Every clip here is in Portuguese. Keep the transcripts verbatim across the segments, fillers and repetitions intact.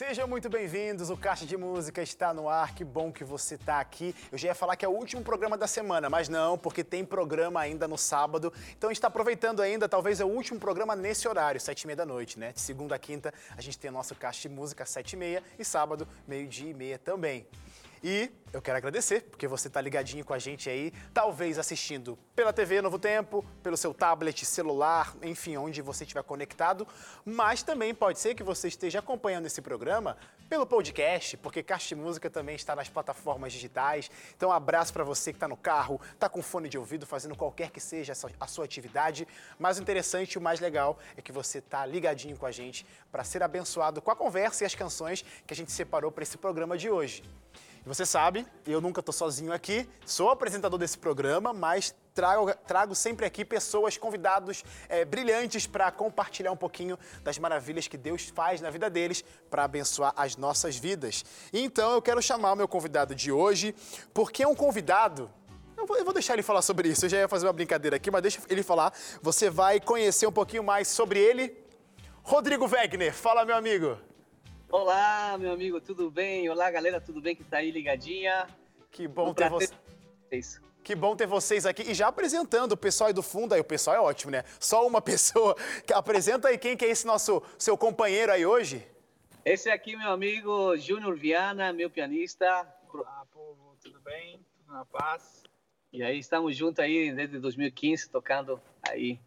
Sejam muito bem-vindos, o Cast de Música está no ar, que bom que você está aqui. Eu já ia falar que é o último programa da semana, mas não, porque tem programa ainda no sábado. Então a gente está aproveitando ainda, talvez é o último programa nesse horário, sete e meia da noite, né? De segunda a quinta a gente tem o nosso Cast de Música às sete e meia e sábado, meio-dia e meia também. E eu quero agradecer, porque você está ligadinho com a gente aí, talvez assistindo pela T V Novo Tempo, pelo seu tablet, celular, enfim, onde você estiver conectado. Mas também pode ser que você esteja acompanhando esse programa pelo podcast, porque Cast Música também está nas plataformas digitais. Então, um abraço para você que está no carro, está com fone de ouvido, fazendo qualquer que seja a sua atividade. Mas o interessante, o mais legal, é que você está ligadinho com a gente para ser abençoado com a conversa e as canções que a gente separou para esse programa de hoje. E você sabe, eu nunca estou sozinho aqui, sou apresentador desse programa, mas trago, trago sempre aqui pessoas, convidados é, brilhantes para compartilhar um pouquinho das maravilhas que Deus faz na vida deles para abençoar as nossas vidas. Então eu quero chamar o meu convidado de hoje, porque é um convidado... Eu vou, eu vou deixar ele falar sobre isso, eu já ia fazer uma brincadeira aqui, mas deixa ele falar. Você vai conhecer um pouquinho mais sobre ele. Rodrigo Wegner, fala meu amigo! Olá, meu amigo, tudo bem? Olá, galera, tudo bem que tá aí ligadinha? Que bom um ter vocês. Que bom ter vocês aqui. E já apresentando o pessoal aí do fundo, aí o pessoal é ótimo, né? Só uma pessoa. Apresenta aí quem que é esse nosso, seu companheiro aí hoje. Esse aqui, meu amigo, Júnior Viana, meu pianista. Olá, povo, tudo bem? Tudo na paz? E aí, estamos juntos aí desde dois mil e quinze, tocando aí.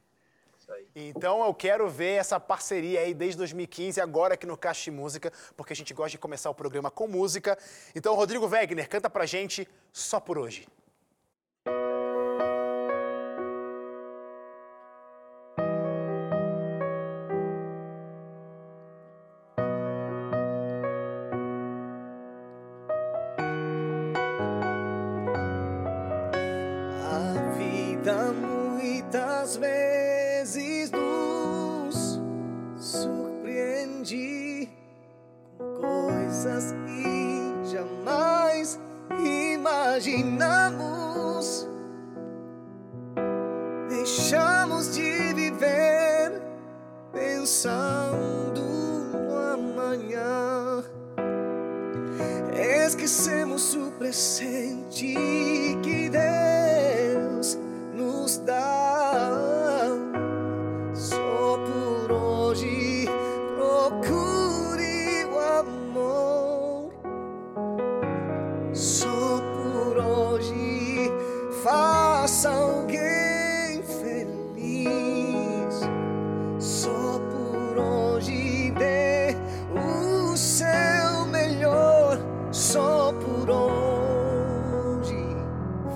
Então eu quero ver essa parceria aí desde dois mil e quinze, agora aqui no Cast Música, porque a gente gosta de começar o programa com música. Então, Rodrigo Wegner, canta pra gente Só por Hoje. A vida muitas vezes coisas que jamais imaginamos, deixamos de viver pensando no amanhã, esquecemos o presente que Deus nos dá. Só por hoje procuro faça alguém feliz. Só por hoje dê o seu melhor. Só por hoje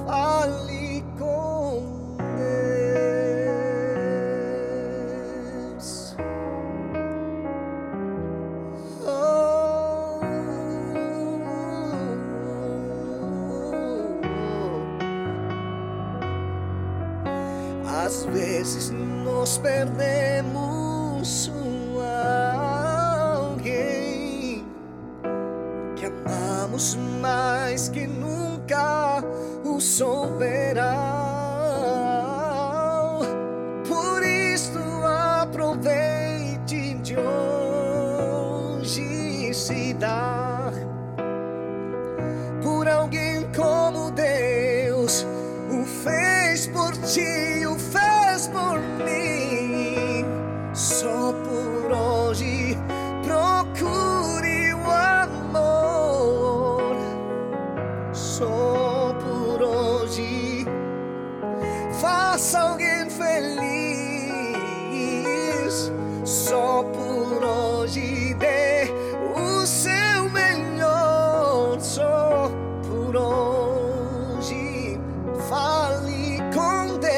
fale com Deus. Oh. Às vezes nos perdemos com alguém que amamos mais que nunca o souberá. Por isto aproveite de hoje se dar por alguém como Deus o fez por ti. Por mim, só por hoje procure o amor. Só por hoje faça alguém feliz. Só por hoje dê o seu melhor. Só por hoje fale com Deus.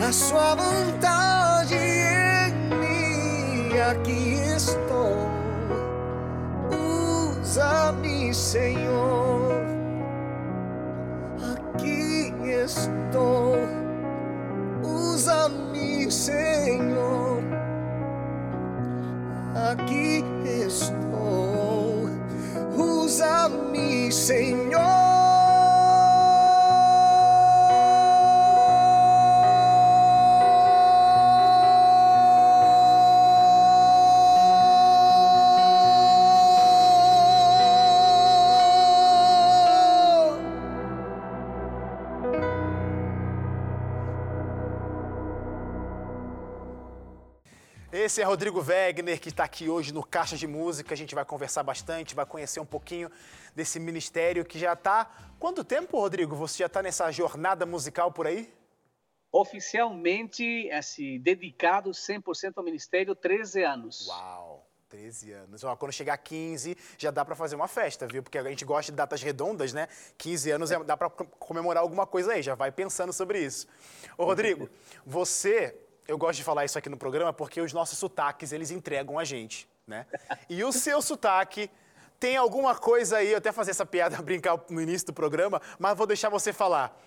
A sua vontade em mim, aqui estou. Usa-me, Senhor. Aqui estou. a mim, Senhor. Esse é Rodrigo Wegner, que está aqui hoje no Caixa de Música. A gente vai conversar bastante, vai conhecer um pouquinho desse ministério que já está... Quanto tempo, Rodrigo, você já está nessa jornada musical por aí? Oficialmente, assim, dedicado cem por cento ao ministério, treze anos. Uau, treze anos. Ó, quando chegar a quinze, já dá para fazer uma festa, viu? Porque a gente gosta de datas redondas, né? quinze anos, é, dá para comemorar alguma coisa aí, já vai pensando sobre isso. Ô, Rodrigo, você... Eu gosto de falar isso aqui no programa porque os nossos sotaques, eles entregam a gente, né? E o seu sotaque tem alguma coisa aí, eu até fazer essa piada, brincar no início do programa, mas vou deixar você falar.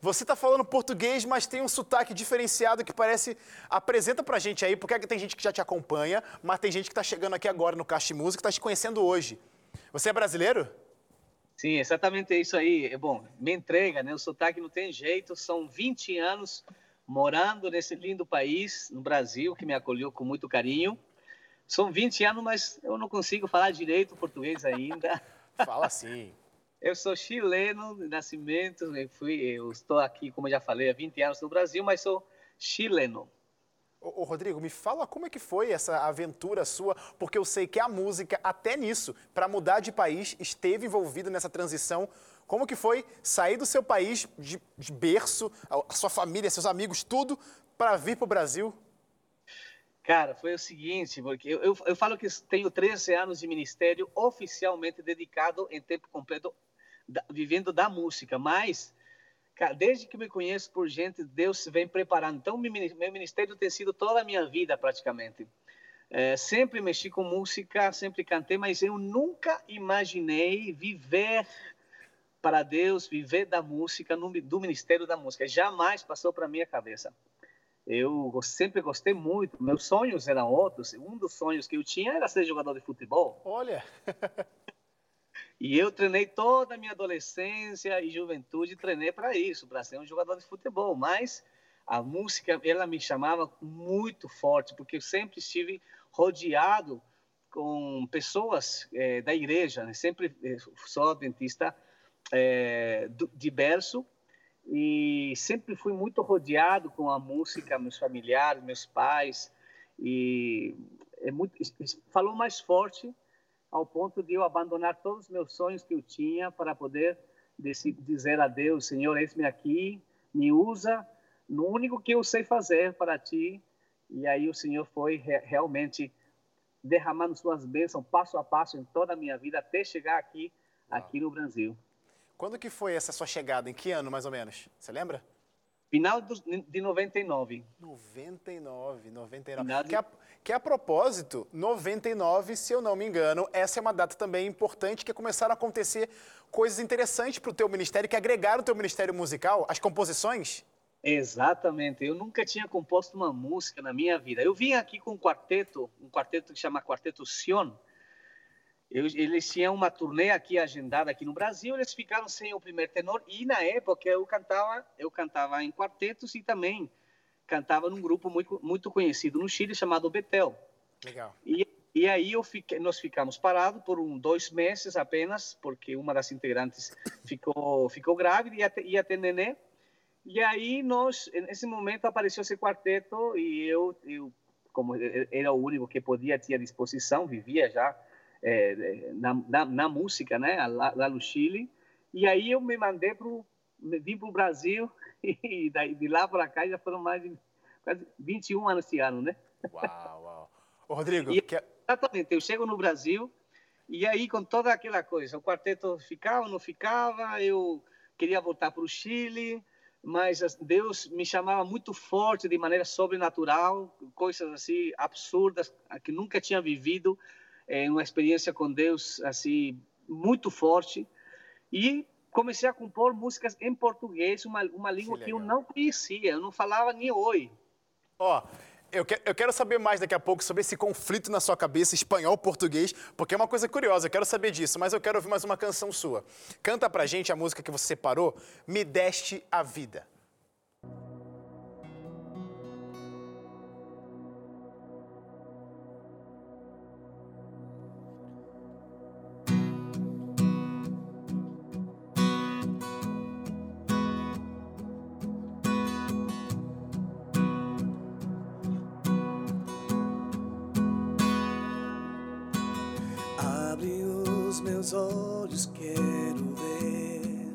Você tá falando português, mas tem um sotaque diferenciado que parece... Apresenta pra gente aí, porque tem gente que já te acompanha, mas tem gente que tá chegando aqui agora no Cast Música, que tá te conhecendo hoje. Você é brasileiro? Sim, exatamente isso aí. Bom, me entrega, né? O sotaque não tem jeito, são vinte anos... morando nesse lindo país, no Brasil, que me acolheu com muito carinho. São vinte anos, mas eu não consigo falar direito português ainda. Fala assim. Eu sou chileno de nascimento, eu, fui, eu estou aqui, como eu já falei, há vinte anos no Brasil, mas sou chileno. Ô, ô, Rodrigo, me fala como é que foi essa aventura sua, porque eu sei que a música, até nisso, para mudar de país, esteve envolvida nessa transição. Como que foi sair do seu país de, de berço, a sua família, seus amigos, tudo, para vir para o Brasil? Cara, foi o seguinte, porque eu, eu, eu falo que tenho treze anos de ministério oficialmente dedicado em tempo completo, da, vivendo da música, mas... Desde que me conheço por gente, Deus vem preparando. Então, meu ministério tem sido toda a minha vida, praticamente. É, sempre mexi com música, sempre cantei, mas eu nunca imaginei viver para Deus, viver da música, do ministério da música. Jamais passou para a minha cabeça. Eu sempre gostei muito. Meus sonhos eram outros. Um dos sonhos que eu tinha era ser jogador de futebol. Olha! E eu treinei toda a minha adolescência e juventude, treinei para isso, para ser um jogador de futebol. Mas a música, ela me chamava muito forte, porque eu sempre estive rodeado com pessoas é, da igreja, né? Sempre sou adventista é, de berço e sempre fui muito rodeado com a música, meus familiares, meus pais. E é muito, falou mais forte, ao ponto de eu abandonar todos os meus sonhos que eu tinha para poder dizer a Deus, Senhor, eis-me aqui, me usa no único que eu sei fazer para Ti. E aí o Senhor foi realmente derramando suas bênçãos passo a passo em toda a minha vida até chegar aqui, aqui no Brasil. Quando que foi essa sua chegada? Em que ano, mais ou menos? Você lembra? Final de noventa e nove. noventa e nove, noventa e nove. Final de... que, a, que a propósito, noventa e nove, se eu não me engano, essa é uma data também importante que começaram a acontecer coisas interessantes para o teu ministério, que agregaram o teu ministério musical, as composições. Exatamente. Eu nunca tinha composto uma música na minha vida. Eu vim aqui com um quarteto, um quarteto que chama Quarteto Sion. Eu, eles tinham uma turnê aqui agendada aqui no Brasil, eles ficaram sem o primeiro tenor e na época eu cantava, eu cantava em quartetos e também cantava num grupo muito, muito conhecido no Chile chamado Betel. Legal. E, e aí eu fiquei, nós ficamos parados por um, dois meses apenas, porque uma das integrantes ficou, ficou grávida e ia ter, ia ter nenê. E aí nós, nesse momento apareceu esse quarteto e eu, eu como era o único que podia ter à disposição, vivia já É, na, na, na música, né? Lá, lá no Chile. E aí eu me mandei pro, vim para o Brasil e daí, de lá para cá já foram mais de quase vinte e um anos esse ano, né? Uau, uau. Ô, Rodrigo... E, que... Exatamente, eu chego no Brasil e aí com toda aquela coisa, o quarteto ficava, não ficava, eu queria voltar para o Chile, mas Deus me chamava muito forte, de maneira sobrenatural, coisas assim absurdas que nunca tinha vivido. É uma experiência com Deus, assim, muito forte. E comecei a compor músicas em português, uma, uma língua que, que eu não conhecia. Eu não falava nem oi. Ó, Eu quero saber mais daqui a pouco sobre esse conflito na sua cabeça, espanhol-português, porque é uma coisa curiosa, eu quero saber disso, mas eu quero ouvir mais uma canção sua. Canta pra gente a música que você separou, Me Deste a Vida. Meus olhos quero ver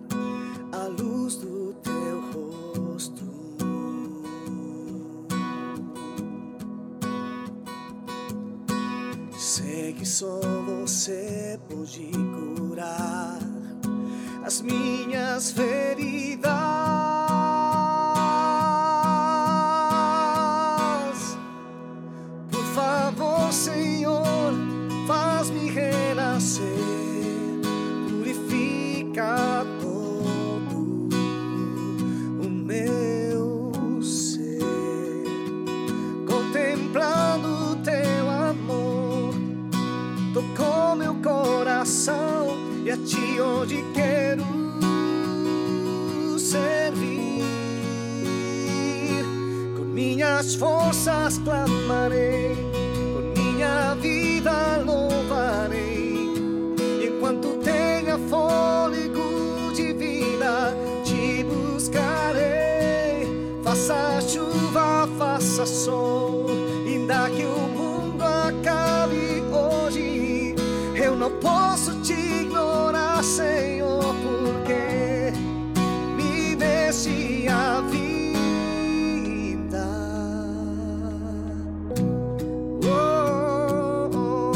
a luz do teu rosto. Sei que só você pode curar as minhas feridas. Por favor, Senhor, faz-me renascer. E a ti hoje quero servir. Com minhas forças clamarei, com minha vida louvarei. E enquanto tenha fôlego de vida, te buscarei. Faça chuva, faça sol, ainda que o mundo acabe hoje, eu não posso te ignorar, Senhor, porque me deste a vida. Oh, oh,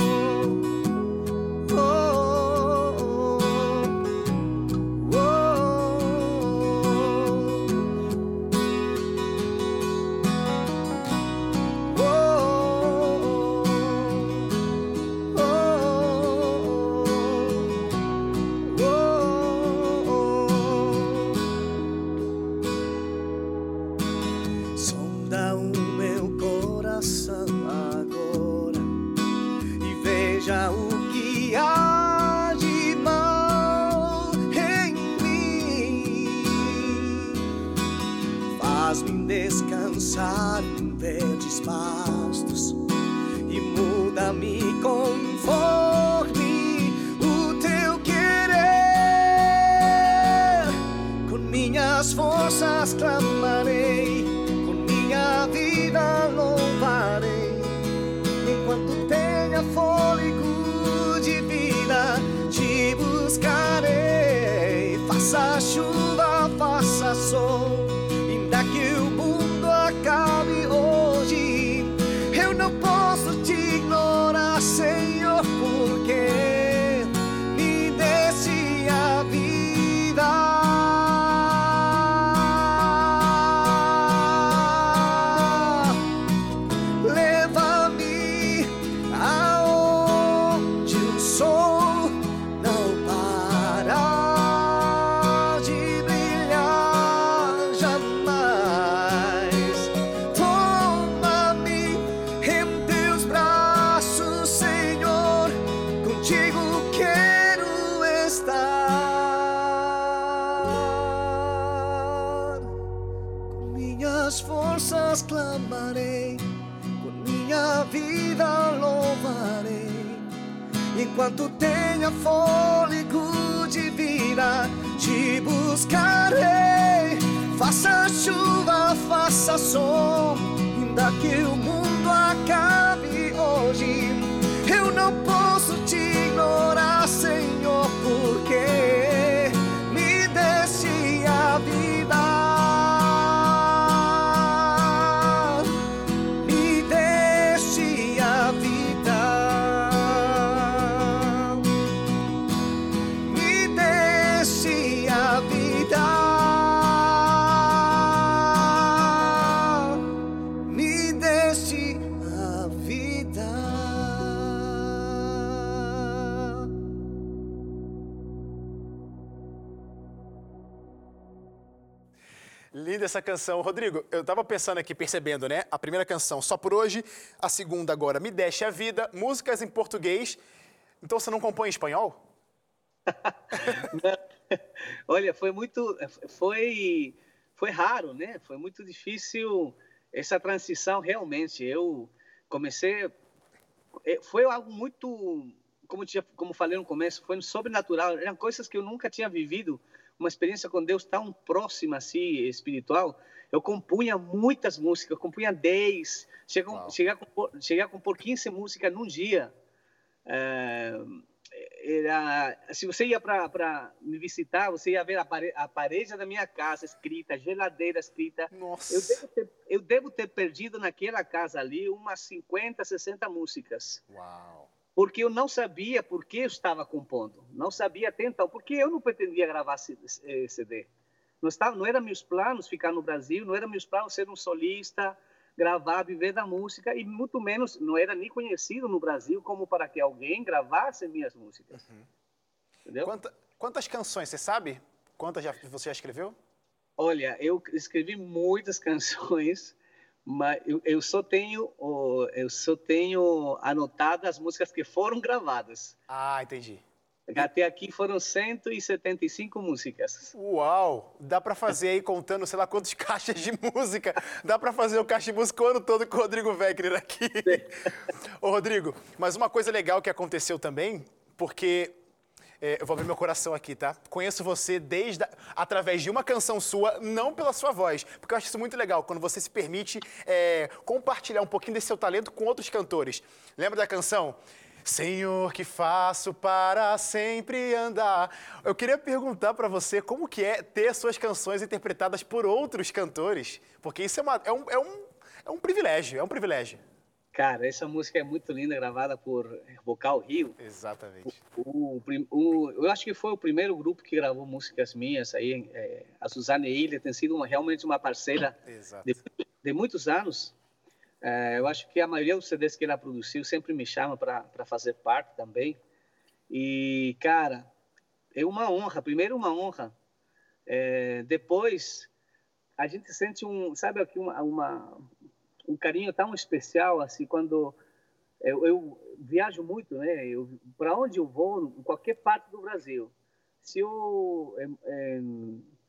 oh, oh, oh, oh, oh. Descansar em verdes pastos e muda-me conforme o teu querer. Com minhas forças clamarei, com minha vida louvarei. Enquanto tenha fôlego de vida, te buscarei. Faça chuva, faça sol, ainda que o mundo acabe hoje, eu não posso te ignorar, Senhor, porque me deste a vida. Leva-me aonde eu sou. Clamarei, com minha vida louvarei. Enquanto tenha fôlego de vida, te buscarei. Faça chuva, faça sol, ainda que o mundo acabe hoje, eu não posso te ignorar, Senhor, porque me deste a vida. Me deste a vida. Linda essa canção. Rodrigo, eu tava pensando aqui, percebendo, né? A primeira canção, Só por Hoje. A segunda, agora, Me Deixe a Vida. Músicas em português. Então, você não compõe em espanhol? Olha, foi muito... Foi, foi raro, né? Foi muito difícil essa transição, realmente. Eu comecei... Foi algo muito... Como, tinha, como falei no começo, foi sobrenatural. Eram coisas que eu nunca tinha vivido. Uma experiência com Deus tão próxima, assim, espiritual. Eu compunha muitas músicas. Eu compunha dez. Cheguei, wow. cheguei, a, compor, cheguei a compor quinze músicas num dia. É, era, se você ia para me visitar, você ia ver a, pare, a parede da minha casa escrita, geladeira escrita. Nossa. Eu devo ter, eu devo ter perdido naquela casa ali umas cinquenta, sessenta músicas. Uau! Porque eu não sabia por que eu estava compondo. Não sabia até então, porque eu não pretendia gravar C D. Não, estava, não eram meus planos ficar no Brasil, não eram meus planos ser um solista, gravar, viver da música, e muito menos, não era nem conhecido no Brasil como para que alguém gravasse minhas músicas. Uhum. Entendeu? Quanta, quantas canções, você sabe? Quantas já, você já escreveu? Olha, eu escrevi muitas canções... Mas eu, eu só tenho eu só tenho anotado as músicas que foram gravadas. Ah, entendi. Até aqui foram cento e setenta e cinco músicas. Uau! Dá para fazer aí, contando sei lá quantos caixas de música, dá para fazer o caixa de música o ano todo com o Rodrigo Wegner aqui. Ô, Rodrigo, mas uma coisa legal que aconteceu também, porque... É, eu vou abrir meu coração aqui, tá? Conheço você desde a... através de uma canção sua, não pela sua voz. Porque eu acho isso muito legal, quando você se permite é, compartilhar um pouquinho desse seu talento com outros cantores. Lembra da canção? Senhor, que faço para sempre andar. Eu queria perguntar para você como que é ter suas canções interpretadas por outros cantores. Porque isso é, uma, é, um, é, um, é um privilégio, é um privilégio. Cara, essa música é muito linda, gravada por Vocal Rio. Exatamente. O, o, o, eu acho que foi o primeiro grupo que gravou músicas minhas. Aí, é, a Suzane Ilha tem sido uma, realmente uma parceira de, de muitos anos. É, eu acho que a maioria dos C Ds que ela produziu sempre me chama para fazer parte também. E, cara, é uma honra. Primeiro, uma honra. É, depois, a gente sente um... Sabe, aqui uma... uma um carinho tão especial, assim, quando eu, eu viajo muito, né? Para onde eu vou, em qualquer parte do Brasil, se eu, é,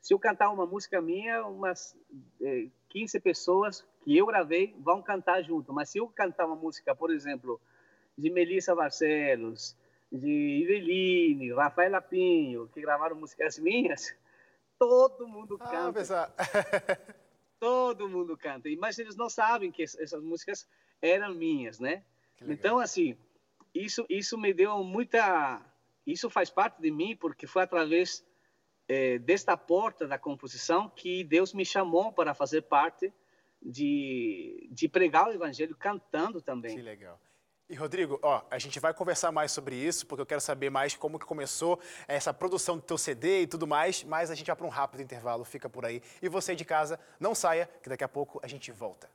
se eu cantar uma música minha, umas é, quinze pessoas que eu gravei vão cantar junto. Mas se eu cantar uma música, por exemplo, de Melissa Barcelos, de Iverine, Rafael Lapinho, que gravaram músicas minhas, todo mundo canta. Ah, pessoal. Todo mundo canta, mas eles não sabem que essas músicas eram minhas, né? Então, assim, isso isso me deu muita... Isso faz parte de mim, porque foi através eh, desta porta da composição que Deus me chamou para fazer parte de, de pregar o evangelho cantando também. Que legal. E, Rodrigo, ó, a gente vai conversar mais sobre isso, porque eu quero saber mais como que começou essa produção do teu C D e tudo mais, mas a gente vai para um rápido intervalo, fica por aí. E você de casa, não saia, que daqui a pouco a gente volta.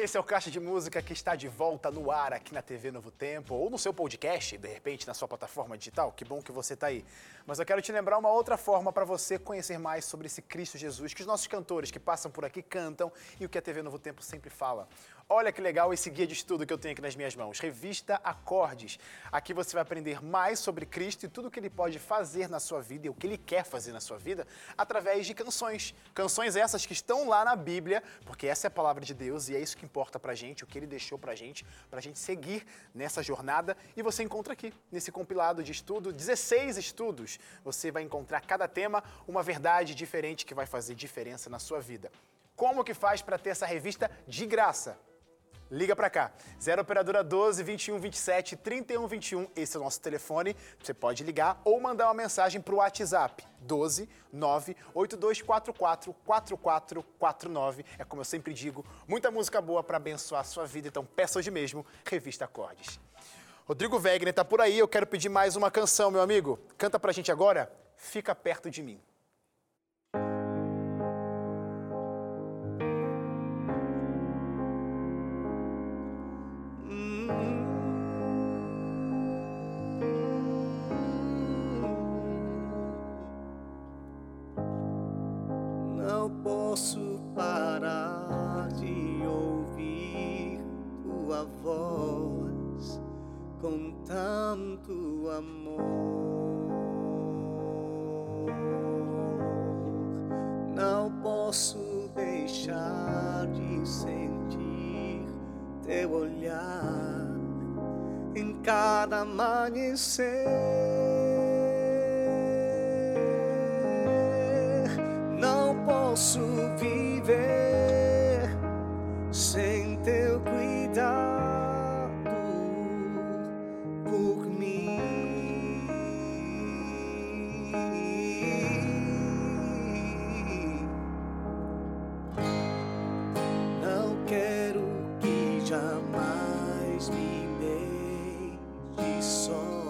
Esse é o Caixa de Música, que está de volta no ar aqui na T V Novo Tempo, ou no seu podcast, de repente, na sua plataforma digital. Que bom que você está aí. Mas eu quero te lembrar uma outra forma para você conhecer mais sobre esse Cristo Jesus, que os nossos cantores que passam por aqui cantam e o que a T V Novo Tempo sempre fala. Olha que legal esse guia de estudo que eu tenho aqui nas minhas mãos, Revista Acordes. Aqui você vai aprender mais sobre Cristo e tudo o que Ele pode fazer na sua vida e o que Ele quer fazer na sua vida através de canções. Canções essas que estão lá na Bíblia, porque essa é a palavra de Deus e é isso que importa pra gente, o que Ele deixou pra gente, pra gente seguir nessa jornada. E você encontra aqui, nesse compilado de estudo, dezesseis estudos. Você vai encontrar cada tema, uma verdade diferente que vai fazer diferença na sua vida. Como que faz para ter essa revista de graça? Liga pra cá, zero operadora doze, vinte e um, vinte e sete, trinta e um, vinte e um, esse é o nosso telefone, você pode ligar ou mandar uma mensagem pro WhatsApp, doze, nove, oito dois quatro quatro, quatro quatro quatro nove, é como eu sempre digo, muita música boa para abençoar a sua vida, então peça hoje mesmo, Revista Acordes. Rodrigo Wegner tá por aí, eu quero pedir mais uma canção, meu amigo, canta pra gente agora, Fica Perto de Mim. posso parar de ouvir tua voz com tanto amor. Não posso deixar de sentir teu olhar em cada amanhecer. Posso viver sem teu cuidado por mim. Não quero que jamais me deixe só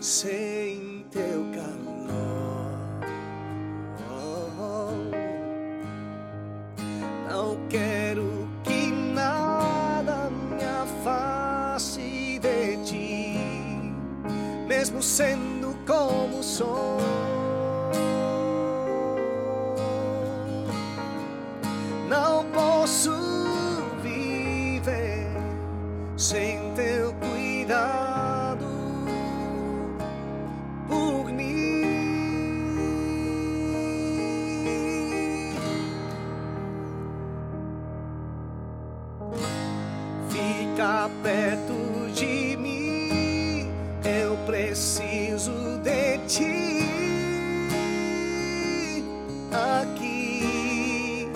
sem teu calor. Quero que nada me afaste de ti, mesmo sendo como sou. Não posso viver sem teu cuidado. Fica perto de mim, eu preciso de ti aqui.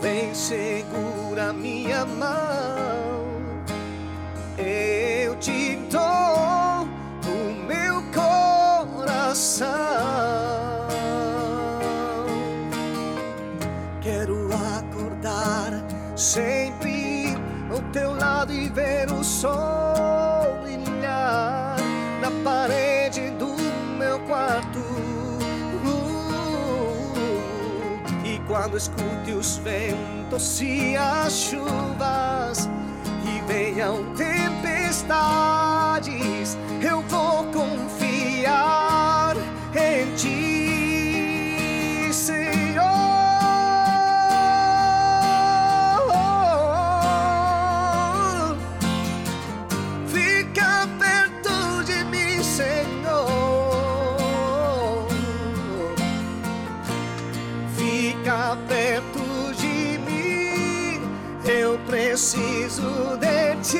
Vem, segura minha mão, eu te dou o meu coração. Sempre ao teu lado e ver o sol brilhar na parede do meu quarto. uh, E quando escute os ventos e as chuvas e venham tempestades, eu vou confiar em ti, Senhor. Perto de mim, eu preciso de ti,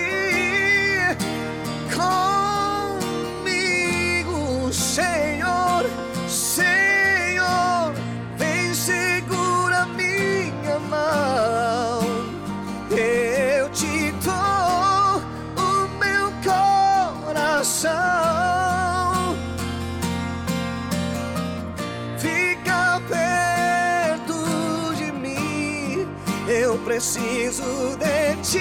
comigo, Senhor, Senhor, vem, segura minha mão, eu te dou o meu coração. Eu preciso de ti,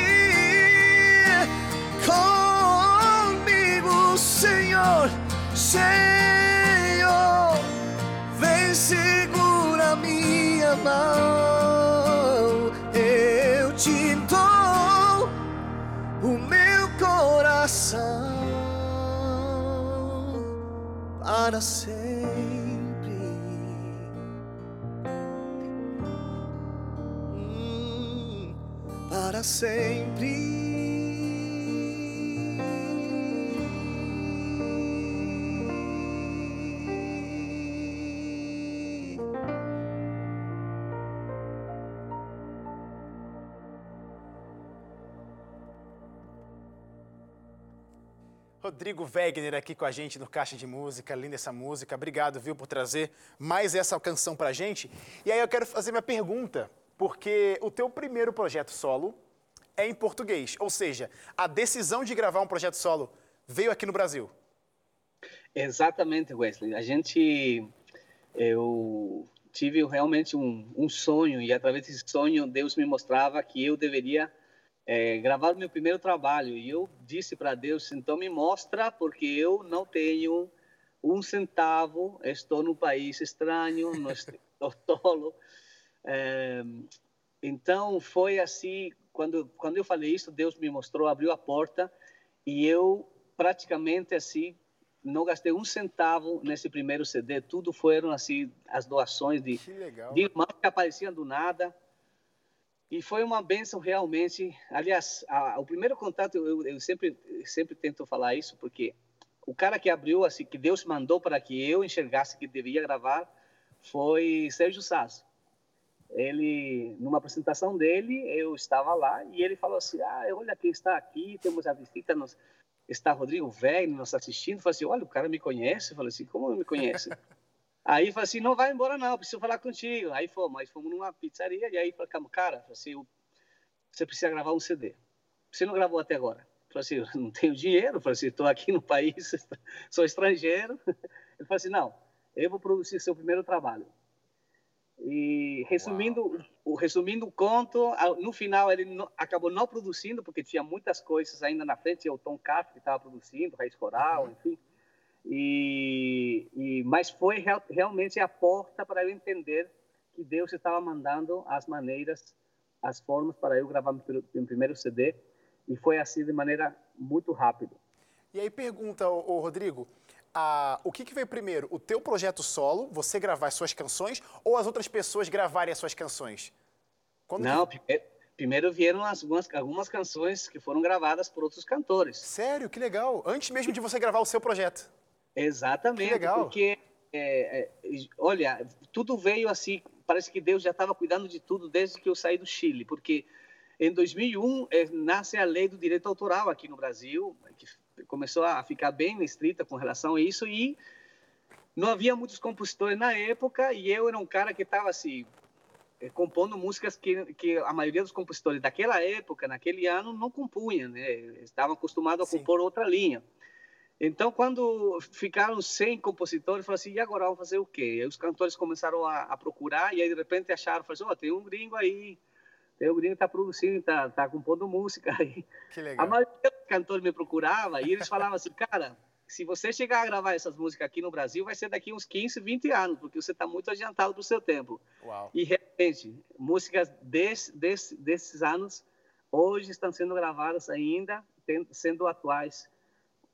comigo, Senhor, Senhor, vem, segura minha mão, eu te dou o meu coração para sempre. Para sempre. Rodrigo Wegner aqui com a gente no Caixa de Música. Linda essa música. Obrigado, viu, por trazer mais essa canção pra gente. E aí eu quero fazer minha pergunta. Porque o teu primeiro projeto solo é em português, ou seja, a decisão de gravar um projeto solo veio aqui no Brasil. Exatamente, Wesley. A gente, eu tive realmente um, um sonho, e através desse sonho Deus me mostrava que eu deveria é, gravar o meu primeiro trabalho. E eu disse para Deus, então me mostra, porque eu não tenho um centavo, estou num país estranho, não estou tolo. É, então foi assim, quando quando eu falei isso, Deus me mostrou, abriu a porta, e eu praticamente assim não gastei um centavo nesse primeiro C D, tudo foram assim, as doações de, de irmãos que apareciam do nada. E foi uma bênção realmente. Aliás, a, o primeiro contato, eu, eu sempre, sempre tento falar isso, porque o cara que abriu, assim, que Deus mandou para que eu enxergasse que devia gravar, foi Sérgio Sasso. Ele, numa apresentação dele, eu estava lá e ele falou assim, ah, olha quem está aqui, temos a visita, nos... está Rodrigo Wegner nos assistindo. Eu falei assim, olha, o cara me conhece. Eu falei assim, como me conhece? Aí eu falei assim, não vai embora não, preciso falar contigo. Aí fomos, aí fomos numa pizzaria e aí falamos, cara, assim, você precisa gravar um C D. Você não gravou até agora. Eu falei assim, não tenho dinheiro, eu falei assim, estou aqui no país, sou estrangeiro. Ele falou assim, não, eu vou produzir seu primeiro trabalho. E resumindo o, resumindo o conto, no final ele não, acabou não produzindo, porque tinha muitas coisas ainda na frente, tinha o Tom Capinan que estava produzindo, Raiz Coral, uhum. enfim. E, e, mas foi real, realmente a porta para eu entender que Deus estava mandando as maneiras, as formas para eu gravar meu, meu primeiro C D, e foi assim de maneira muito rápida. E aí pergunta, ô, ô Rodrigo... Ah, o que, que veio primeiro? O teu projeto solo, você gravar as suas canções ou as outras pessoas gravarem as suas canções? Quando Não, que... primeiro, primeiro vieram algumas, algumas canções que foram gravadas por outros cantores. Sério? Que legal! Antes mesmo de você gravar o seu projeto. Exatamente. Que legal. Porque, é, é, olha, tudo veio assim, parece que Deus já estava cuidando de tudo desde que eu saí do Chile, porque em dois mil e um é, nasce a lei do direito autoral aqui no Brasil, que começou a ficar bem estrita com relação a isso e não havia muitos compositores na época e eu era um cara que estava assim, compondo músicas que, que a maioria dos compositores daquela época, naquele ano, não compunha, né? Estavam acostumados a Sim. compor outra linha. Então, quando ficaram sem compositores, eu falei assim, e agora vamos fazer o quê? E os cantores começaram a, a procurar e aí de repente acharam, falaram assim, oh, tem um gringo aí, o gringo está produzindo, está tá compondo música. Aí. Que legal. A maioria dos cantores me procurava e eles falavam assim, cara, se você chegar a gravar essas músicas aqui no Brasil, vai ser daqui uns quinze, vinte anos, porque você está muito adiantado para o seu tempo. Uau. E, realmente, músicas desse, desse, desses anos, hoje estão sendo gravadas ainda, sendo atuais.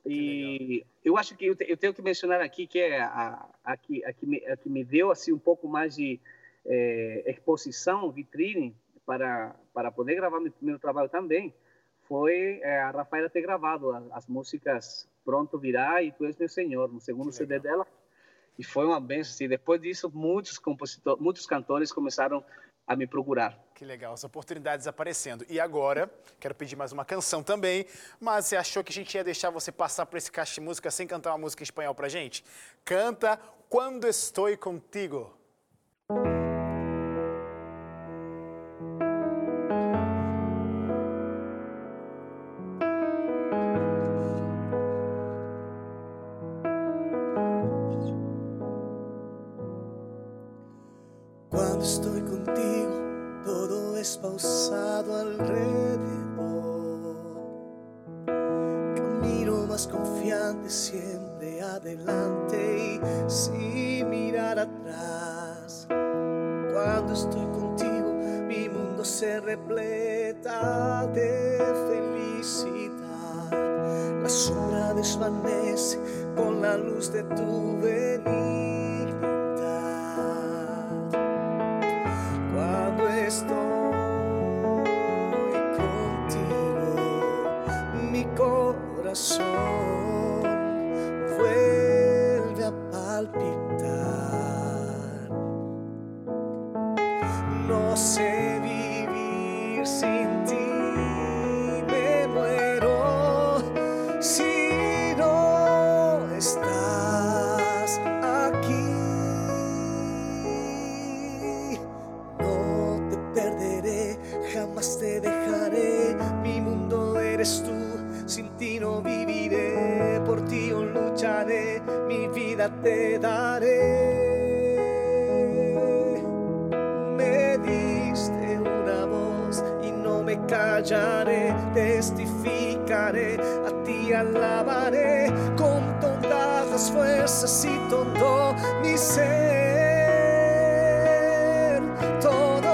E eu acho que eu, te, eu tenho que mencionar aqui que é a, a, a, que, a, que, me, a que me deu assim, um pouco mais de é, exposição, vitrine, Para, para poder gravar meu primeiro trabalho também, foi é, a Rafaela ter gravado as, as músicas Pronto Virá e Tu És Meu Senhor, no segundo C D dela. E foi uma benção. Assim, depois disso, muitos compositores, muitos cantores começaram a me procurar. Que legal, as oportunidades aparecendo. E agora, quero pedir mais uma canção também, mas você achou que a gente ia deixar você passar por esse Cast Música sem cantar uma música em espanhol pra gente? Canta Quando Estou Contigo. Todo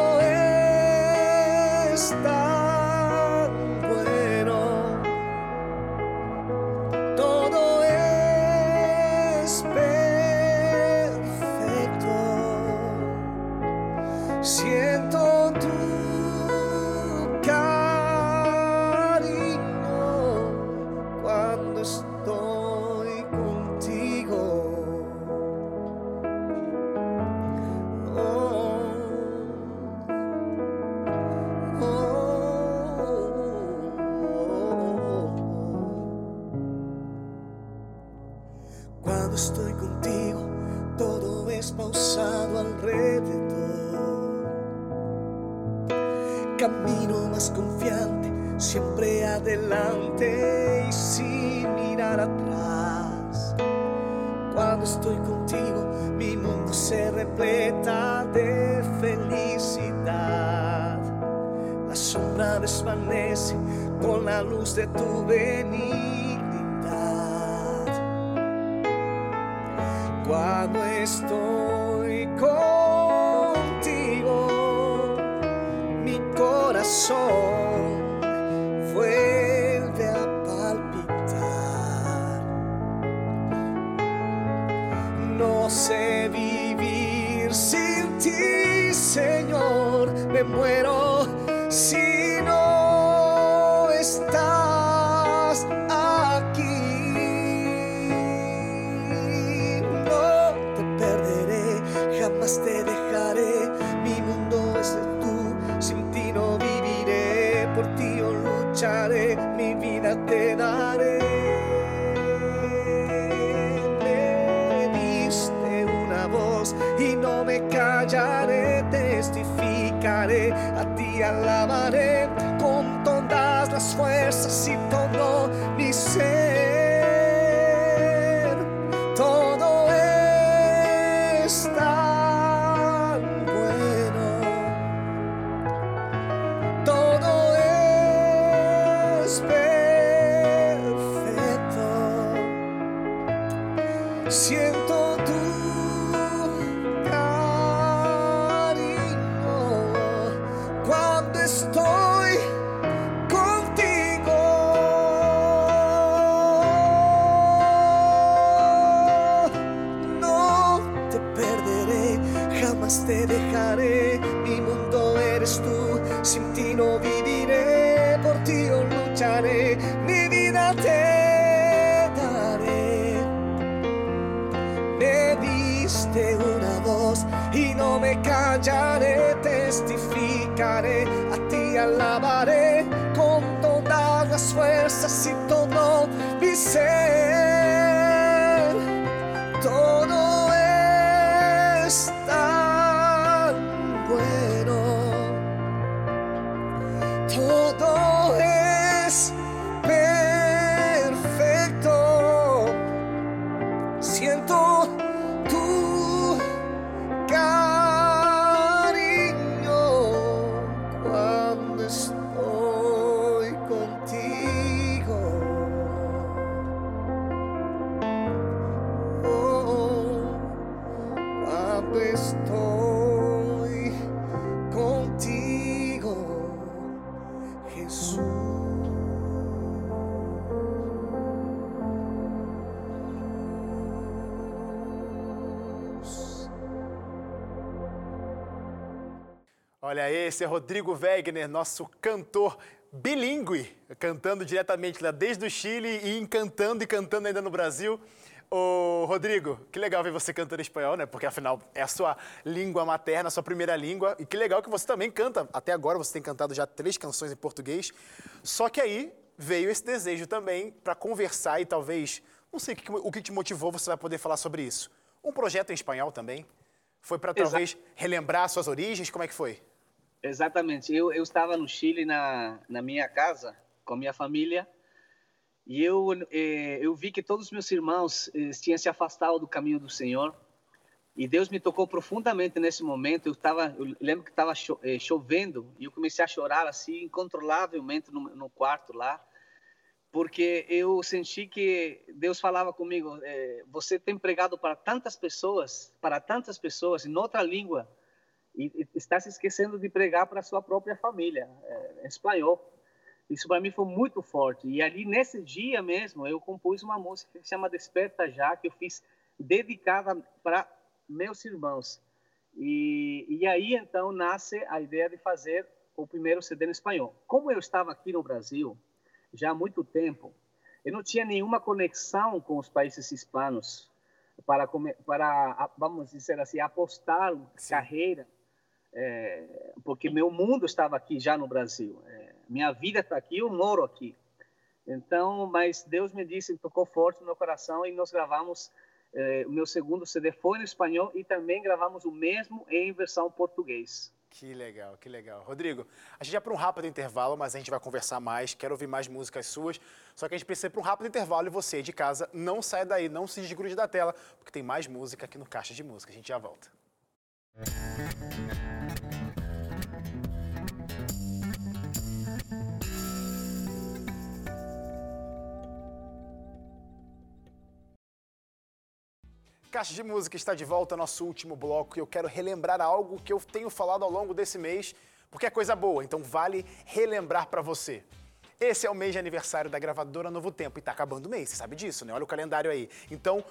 Siento tu cariño cuando estoy contigo. Oh, oh, oh, oh. Cuando estoy contigo, todo es pausado alrededor. Camino más confiante, siempre adelante y sin mirar atrás. Cuando estoy contigo, mi mundo se repleta de felicidad. La sombra desvanece con la luz de tu benignidad. Cuando estoy contigo, corazón vuelve a palpitar. No sé vivir sin ti, Señor, me muero si no estás aquí. No te perderé, jamás te dejaré, mi mundo es de mi vida te daré. Me diste una voz y no me callaré, testificaré, a ti alabaré con todas las fuerzas y todo mi ser. Todo está. Siento tu cariño cuando estoy contigo. No te perderé, jamás te dejaré, mi mundo eres tú, sin ti no viviré, por ti yo lucharé, mi vida te diste una voz y no me callaré, testificaré, a ti alabaré con todas las fuerzas y todo mi ser. Todo es tan bueno, todo es perfecto. Siento tu cariño cuando estoy contigo. Oh, cuando estoy contigo, Jesús. Olha, esse é Rodrigo Wegner, nosso cantor bilíngue, cantando diretamente lá desde o Chile e encantando e cantando ainda no Brasil. Ô, Rodrigo, que legal ver você cantando espanhol, né? Porque, afinal, é a sua língua materna, a sua primeira língua. E que legal que você também canta. Até agora você tem cantado já três canções em português. Só que aí veio esse desejo também para conversar e talvez, não sei o que te motivou, você vai poder falar sobre isso. Um projeto em espanhol também? Foi para talvez relembrar suas origens? Como é que foi? Exatamente. Eu, eu estava no Chile, na, na minha casa, com a minha família, e eu, eu vi que todos os meus irmãos tinham se afastado do caminho do Senhor, e Deus me tocou profundamente nesse momento. Eu, tava, eu lembro que estava cho, chovendo, e eu comecei a chorar assim, incontrolavelmente, no, no quarto lá, porque eu senti que Deus falava comigo, você tem pregado para tantas pessoas, para tantas pessoas, em outra língua, e está se esquecendo de pregar para a sua própria família, é, espanhol. Isso para mim foi muito forte. E ali, nesse dia mesmo, eu compus uma música que se chama Desperta Já, que eu fiz dedicada para meus irmãos. E, e aí, então, nasce a ideia de fazer o primeiro C D em espanhol. Como eu estava aqui no Brasil já há muito tempo, eu não tinha nenhuma conexão com os países hispanos para, para vamos dizer assim, apostar carreira, é, porque meu mundo estava aqui já no Brasil. É, minha vida está aqui, eu moro aqui. Então, mas Deus me disse, tocou forte no meu coração, e nós gravamos eh, o meu segundo C D foi no espanhol e também gravamos o mesmo em versão português. Que legal, que legal. Rodrigo, a gente vai para um rápido intervalo, mas a gente vai conversar mais, quero ouvir mais músicas suas, só que a gente precisa ir para um rápido intervalo e você de casa não sai daí, não se desgrude da tela, porque tem mais música aqui no Caixa de Música. A gente já volta. Caixa de Música está de volta ao nosso último bloco e eu quero relembrar algo que eu tenho falado ao longo desse mês, porque é coisa boa, então vale relembrar para você. Esse é o mês de aniversário da gravadora Novo Tempo e está acabando o mês, você sabe disso, né? Olha o calendário aí. Então,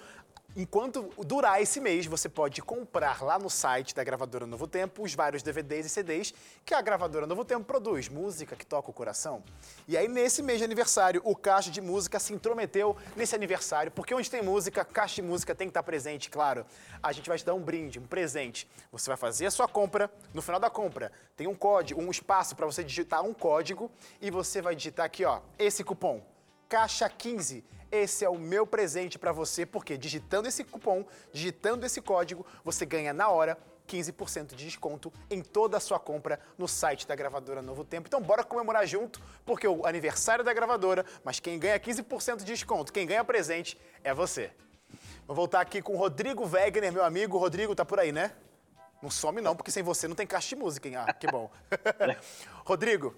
enquanto durar esse mês, você pode comprar lá no site da gravadora Novo Tempo os vários D V Ds e C Ds que a gravadora Novo Tempo produz, música que toca o coração. E aí, nesse mês de aniversário, o Caixa de Música se intrometeu nesse aniversário, porque onde tem música, Caixa de Música tem que estar presente, claro. A gente vai te dar um brinde, um presente. Você vai fazer a sua compra, no final da compra tem um código, um espaço para você digitar um código e você vai digitar aqui, ó, esse cupom, Caixa quinze. Esse é o meu presente para você, porque digitando esse cupom, digitando esse código, você ganha na hora quinze por cento de desconto em toda a sua compra no site da gravadora Novo Tempo. Então bora comemorar junto, porque é o aniversário da gravadora, mas quem ganha quinze por cento de desconto, quem ganha presente é você. Vou voltar aqui com o Rodrigo Wegner, meu amigo. Rodrigo, tá por aí, né? Não some não, porque sem você não tem Caixa de Música, hein? Ah, que bom. Rodrigo,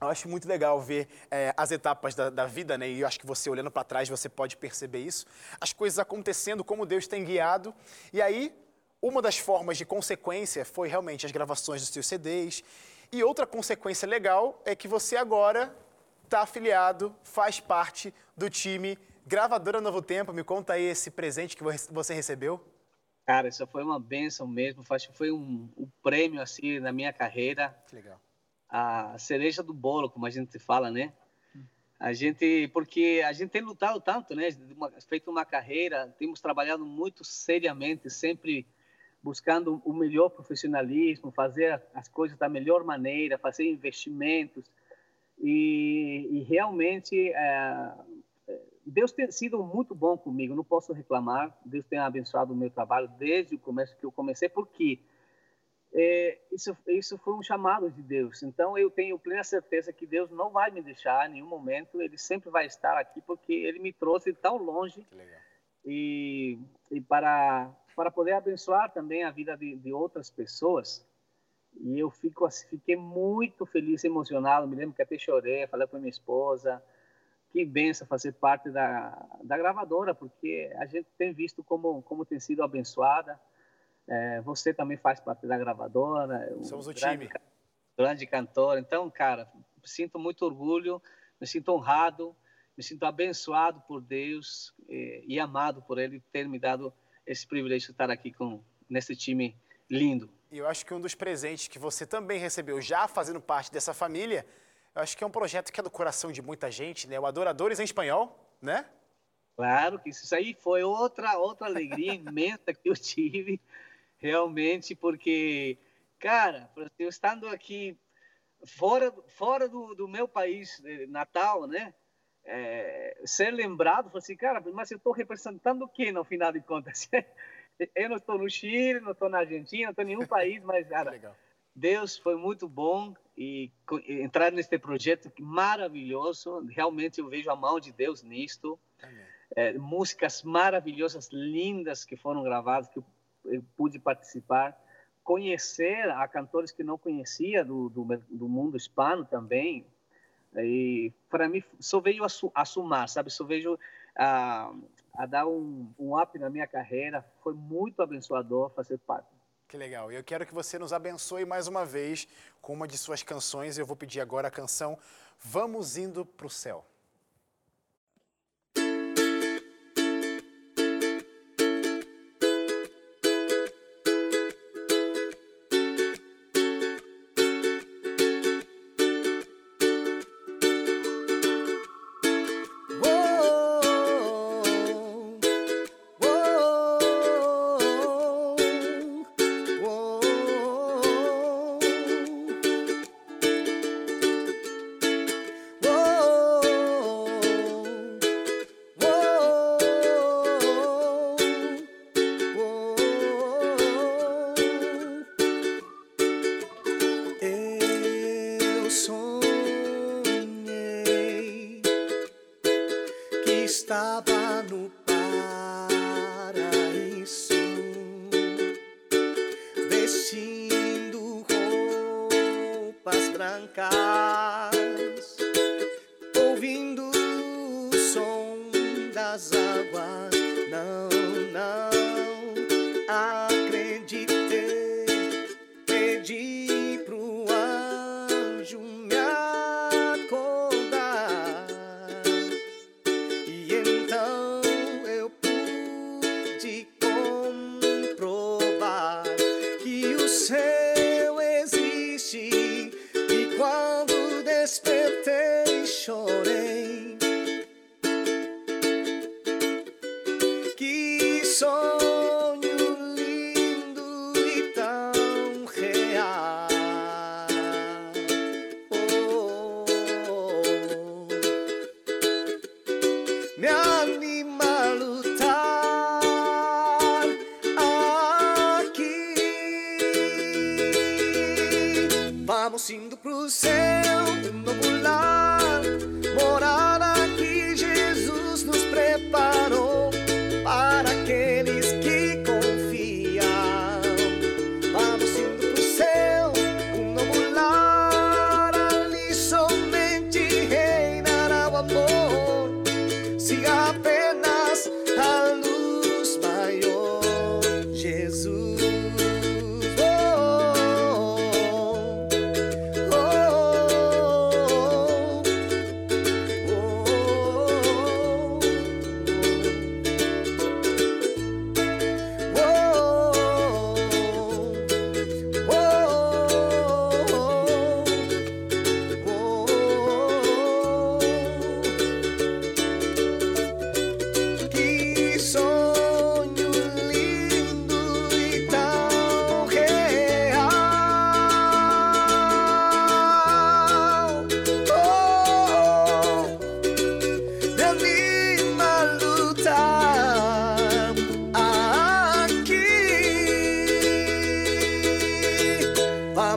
eu acho muito legal ver é, as etapas da, da vida, né? E eu acho que você olhando para trás, você pode perceber isso. As coisas acontecendo, como Deus tem guiado. E aí, uma das formas de consequência foi realmente as gravações dos seus C Ds. E outra consequência legal é que você agora está afiliado, faz parte do time Gravadora Novo Tempo. Me conta aí esse presente que você recebeu. Cara, isso foi uma bênção mesmo. Foi um, um prêmio, assim, na minha carreira. Que legal. A cereja do bolo, como a gente fala, né? A gente, porque a gente tem lutado tanto, né? Feito uma carreira, temos trabalhado muito seriamente, sempre buscando o melhor profissionalismo, fazer as coisas da melhor maneira, fazer investimentos. E, e realmente, é, Deus tem sido muito bom comigo, não posso reclamar. Deus tem abençoado o meu trabalho desde o começo que eu comecei, porque... É, isso, isso foi um chamado de Deus. Então eu tenho plena certeza que Deus não vai me deixar em nenhum momento. Ele sempre vai estar aqui, porque Ele me trouxe tão longe e, e para, para poder abençoar também a vida de, de outras pessoas. E eu fico, fiquei muito feliz, emocionado. Me lembro que até chorei, falei com a minha esposa. Que benção fazer parte da, da gravadora, porque a gente tem visto como, como tem sido abençoada. É, você também faz parte da gravadora. Somos um o grande, time. Grande cantor. Então, cara, sinto muito orgulho, me sinto honrado, me sinto abençoado por Deus e, e amado por Ele ter me dado esse privilégio de estar aqui com, nesse time lindo. E eu acho que um dos presentes que você também recebeu, já fazendo parte dessa família, eu acho que é um projeto que é do coração de muita gente, né? O Adoradores em espanhol, né? Claro que isso aí foi outra, outra alegria imensa que eu tive. Realmente, porque, cara, eu estando aqui fora, fora do, do meu país natal, né? É, ser lembrado, falei assim, cara, mas eu estou representando o quê, no final de contas? Eu não estou no Chile, não estou na Argentina, não estou em nenhum país, mas, cara, legal. Deus foi muito bom e entrar neste projeto maravilhoso. Realmente eu vejo a mão de Deus nisto. É, músicas maravilhosas, lindas que foram gravadas, que eu Eu pude participar, conhecer a cantores que não conhecia do, do, do mundo hispano também. E para mim, só veio a, su, a sumar, sabe? Só veio a, a dar um, um up na minha carreira. Foi muito abençoador fazer parte. Que legal. E eu quero que você nos abençoe mais uma vez com uma de suas canções. Eu vou pedir agora a canção Vamos Indo Pro Céu.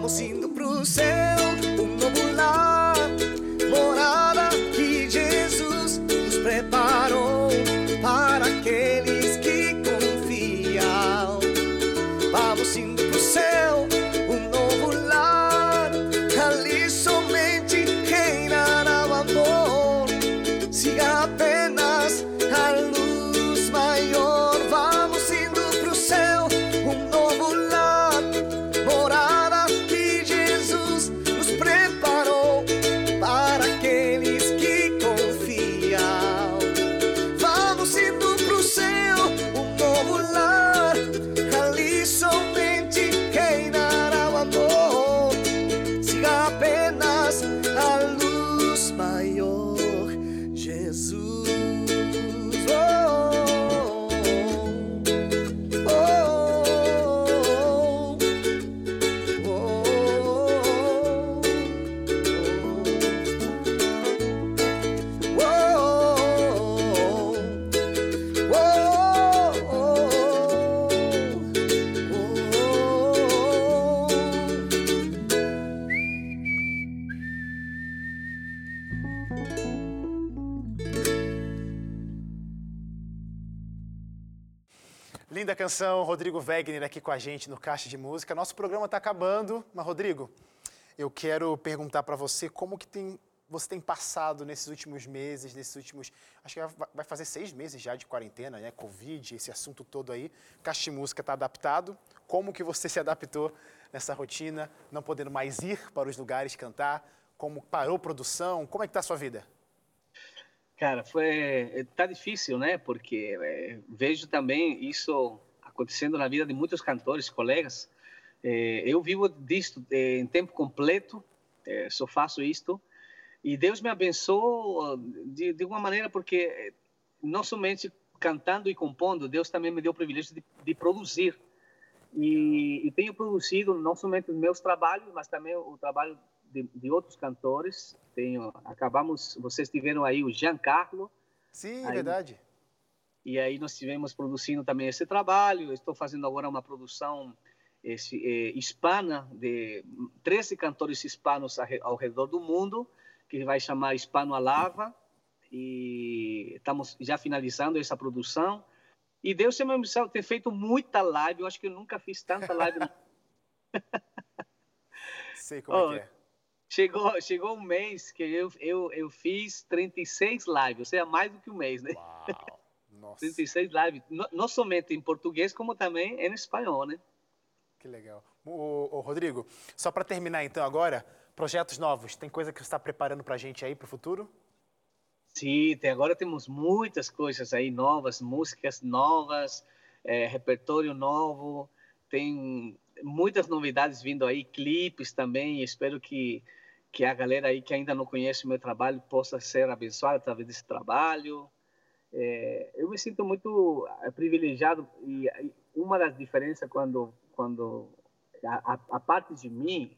Vamos indo pro céu, um novo lar, morada que Jesus nos preparou para aqueles que confiam. Vamos indo pro céu, um novo lar, ali somente reinará o amor. Se apenas a luz maior, vamos indo pro céu, um novo lar, morada canção, Rodrigo Wegner aqui com a gente no Cast de Música. Nosso programa está acabando, mas Rodrigo, eu quero perguntar para você como que tem, você tem passado nesses últimos meses, nesses últimos, acho que vai fazer seis meses já de quarentena, né? Covid, esse assunto todo aí. Cast de Música está adaptado. Como que você se adaptou nessa rotina, não podendo mais ir para os lugares cantar? Como parou produção? Como é que está a sua vida? Cara, foi, tá difícil, né? Porque é, vejo também isso acontecendo na vida de muitos cantores, colegas. É, eu vivo disto é, em tempo completo, é, só faço isto. E Deus me abençoou de, de uma maneira, porque não somente cantando e compondo, Deus também me deu o privilégio de, de produzir. E, e tenho produzido não somente os meus trabalhos, mas também o trabalho de, de outros cantores. Tenho, acabamos, vocês tiveram aí o Jean-Carlo. Sim, aí, verdade. E aí nós tivemos produzindo também esse trabalho. Estou fazendo agora uma produção esse, eh, hispana de treze cantores hispanos ao redor do mundo, que vai chamar Hispano a Lava. E estamos já finalizando essa produção. E Deus me abençoou, ter feito muita live. Eu acho que eu nunca fiz tanta live. Sei como oh, é que é. Chegou, chegou um mês que eu, eu, eu fiz trinta e seis lives, ou seja, mais do que um mês, né? Uau, nossa. trinta e seis lives, não, não somente em português, como também em espanhol, né? Que legal. Ô, ô, Rodrigo, só para terminar então agora, projetos novos, tem coisa que você está preparando para a gente aí para o futuro? Sim, tem, agora temos muitas coisas aí novas, músicas novas, é, repertório novo, tem muitas novidades vindo aí, clipes também. Espero que, que a galera aí que ainda não conhece o meu trabalho possa ser abençoada através desse trabalho. É, eu me sinto muito privilegiado e uma das diferenças quando, quando a, a parte de mim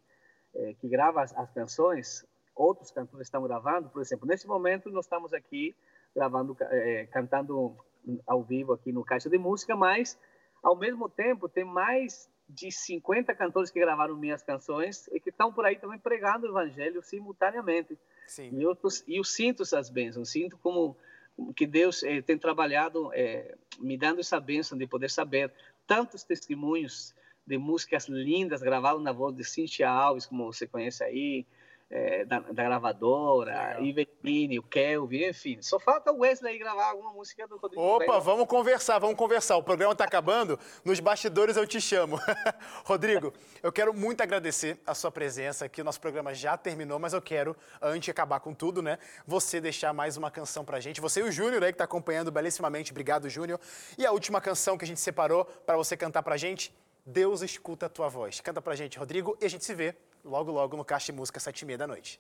é, que grava as, as canções, outros cantores estão gravando, por exemplo, nesse momento nós estamos aqui gravando, é, cantando ao vivo aqui no Caixa de Música, mas ao mesmo tempo tem mais de cinquenta cantores que gravaram minhas canções e que estão por aí também pregando o evangelho simultaneamente. Sim. E eu, tô, eu sinto essas bênçãos, sinto como que Deus eh, tem trabalhado eh, me dando essa bênção de poder saber tantos testemunhos de músicas lindas gravadas na voz de Cíntia Alves, como você conhece aí, eh, da, da Gravadora, Iverine, o Kelvin, enfim. Só falta o Wesley gravar alguma música do Rodrigo. Opa, Wegner. Vamos conversar, vamos conversar. O programa está acabando, nos bastidores eu te chamo. Rodrigo, eu quero muito agradecer a sua presença aqui. O nosso programa já terminou, mas eu quero, antes de acabar com tudo, né, você deixar mais uma canção pra gente. Você e o Júnior, né, que está acompanhando belíssimamente. Obrigado, Júnior. E a última canção que a gente separou para você cantar pra gente, Deus Escuta a Tua Voz. Canta pra gente, Rodrigo, e a gente se vê logo, logo no Cast Música, sete e meia da noite.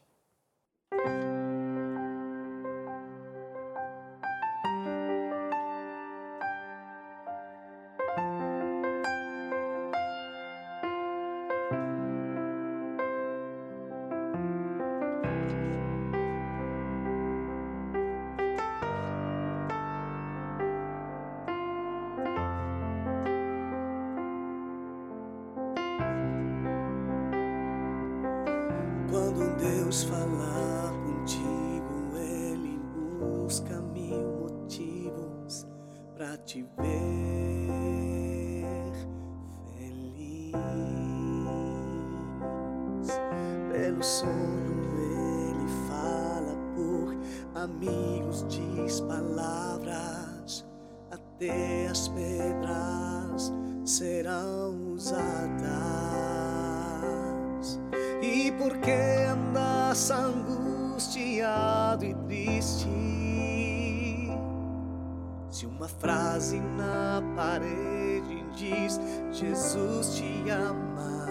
Deus falar contigo, Ele busca mil motivos pra te ver feliz. Pelo sono Ele fala, por amigos diz palavras, até as pedras serão usadas. E porque andas angustiado e triste, se uma frase na parede diz Jesus te ama,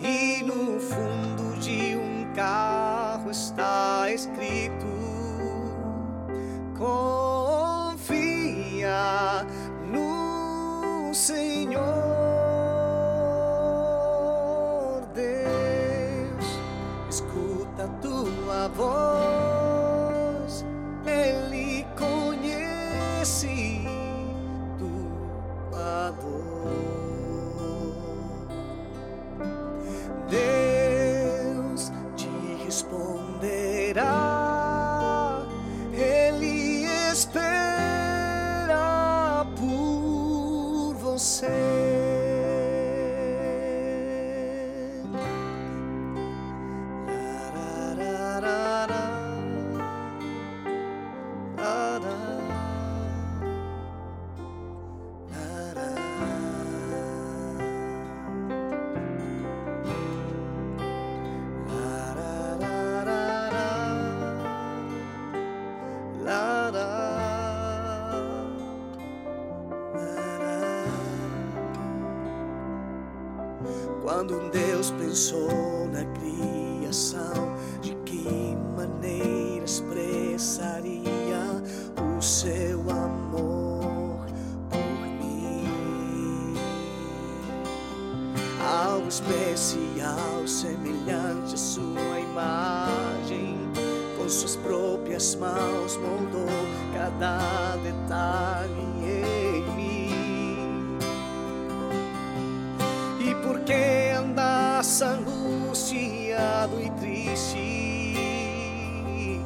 e no fundo de um carro está escrito confia no Senhor. Tua voz, Ele conhece tua dor. Deus te responderá, Ele espera por você. Quando Deus pensou na criação, de que maneira expressaria o seu amor por mim? Algo especial, semelhante à sua imagem, com suas próprias mãos moldou cada detalhe em mim. E porque angustiado e triste,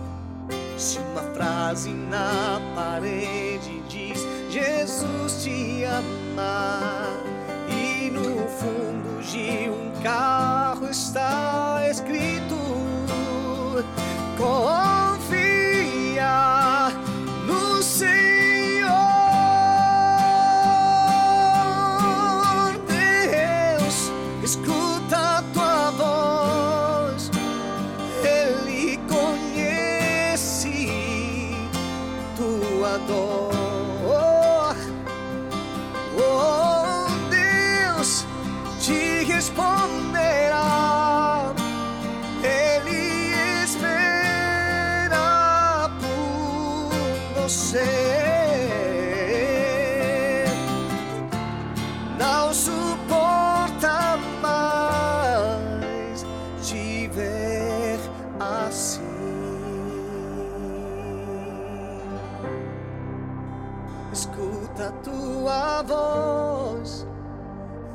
se uma frase na parede diz Jesus te ama, e no fundo de um carro está escrito confia no Senhor. Oh, oh, Deus te responderá, Ele espera por você. Não suporta mais te ver assim. Escuta tua voz,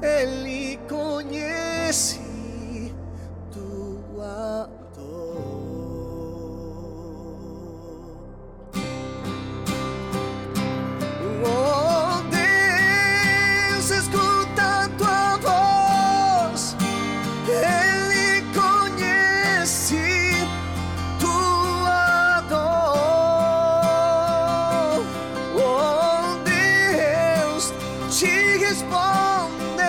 Ele conhece tua dor. Oh, Deus, escuta tua voz, Ele conhece. Te responde.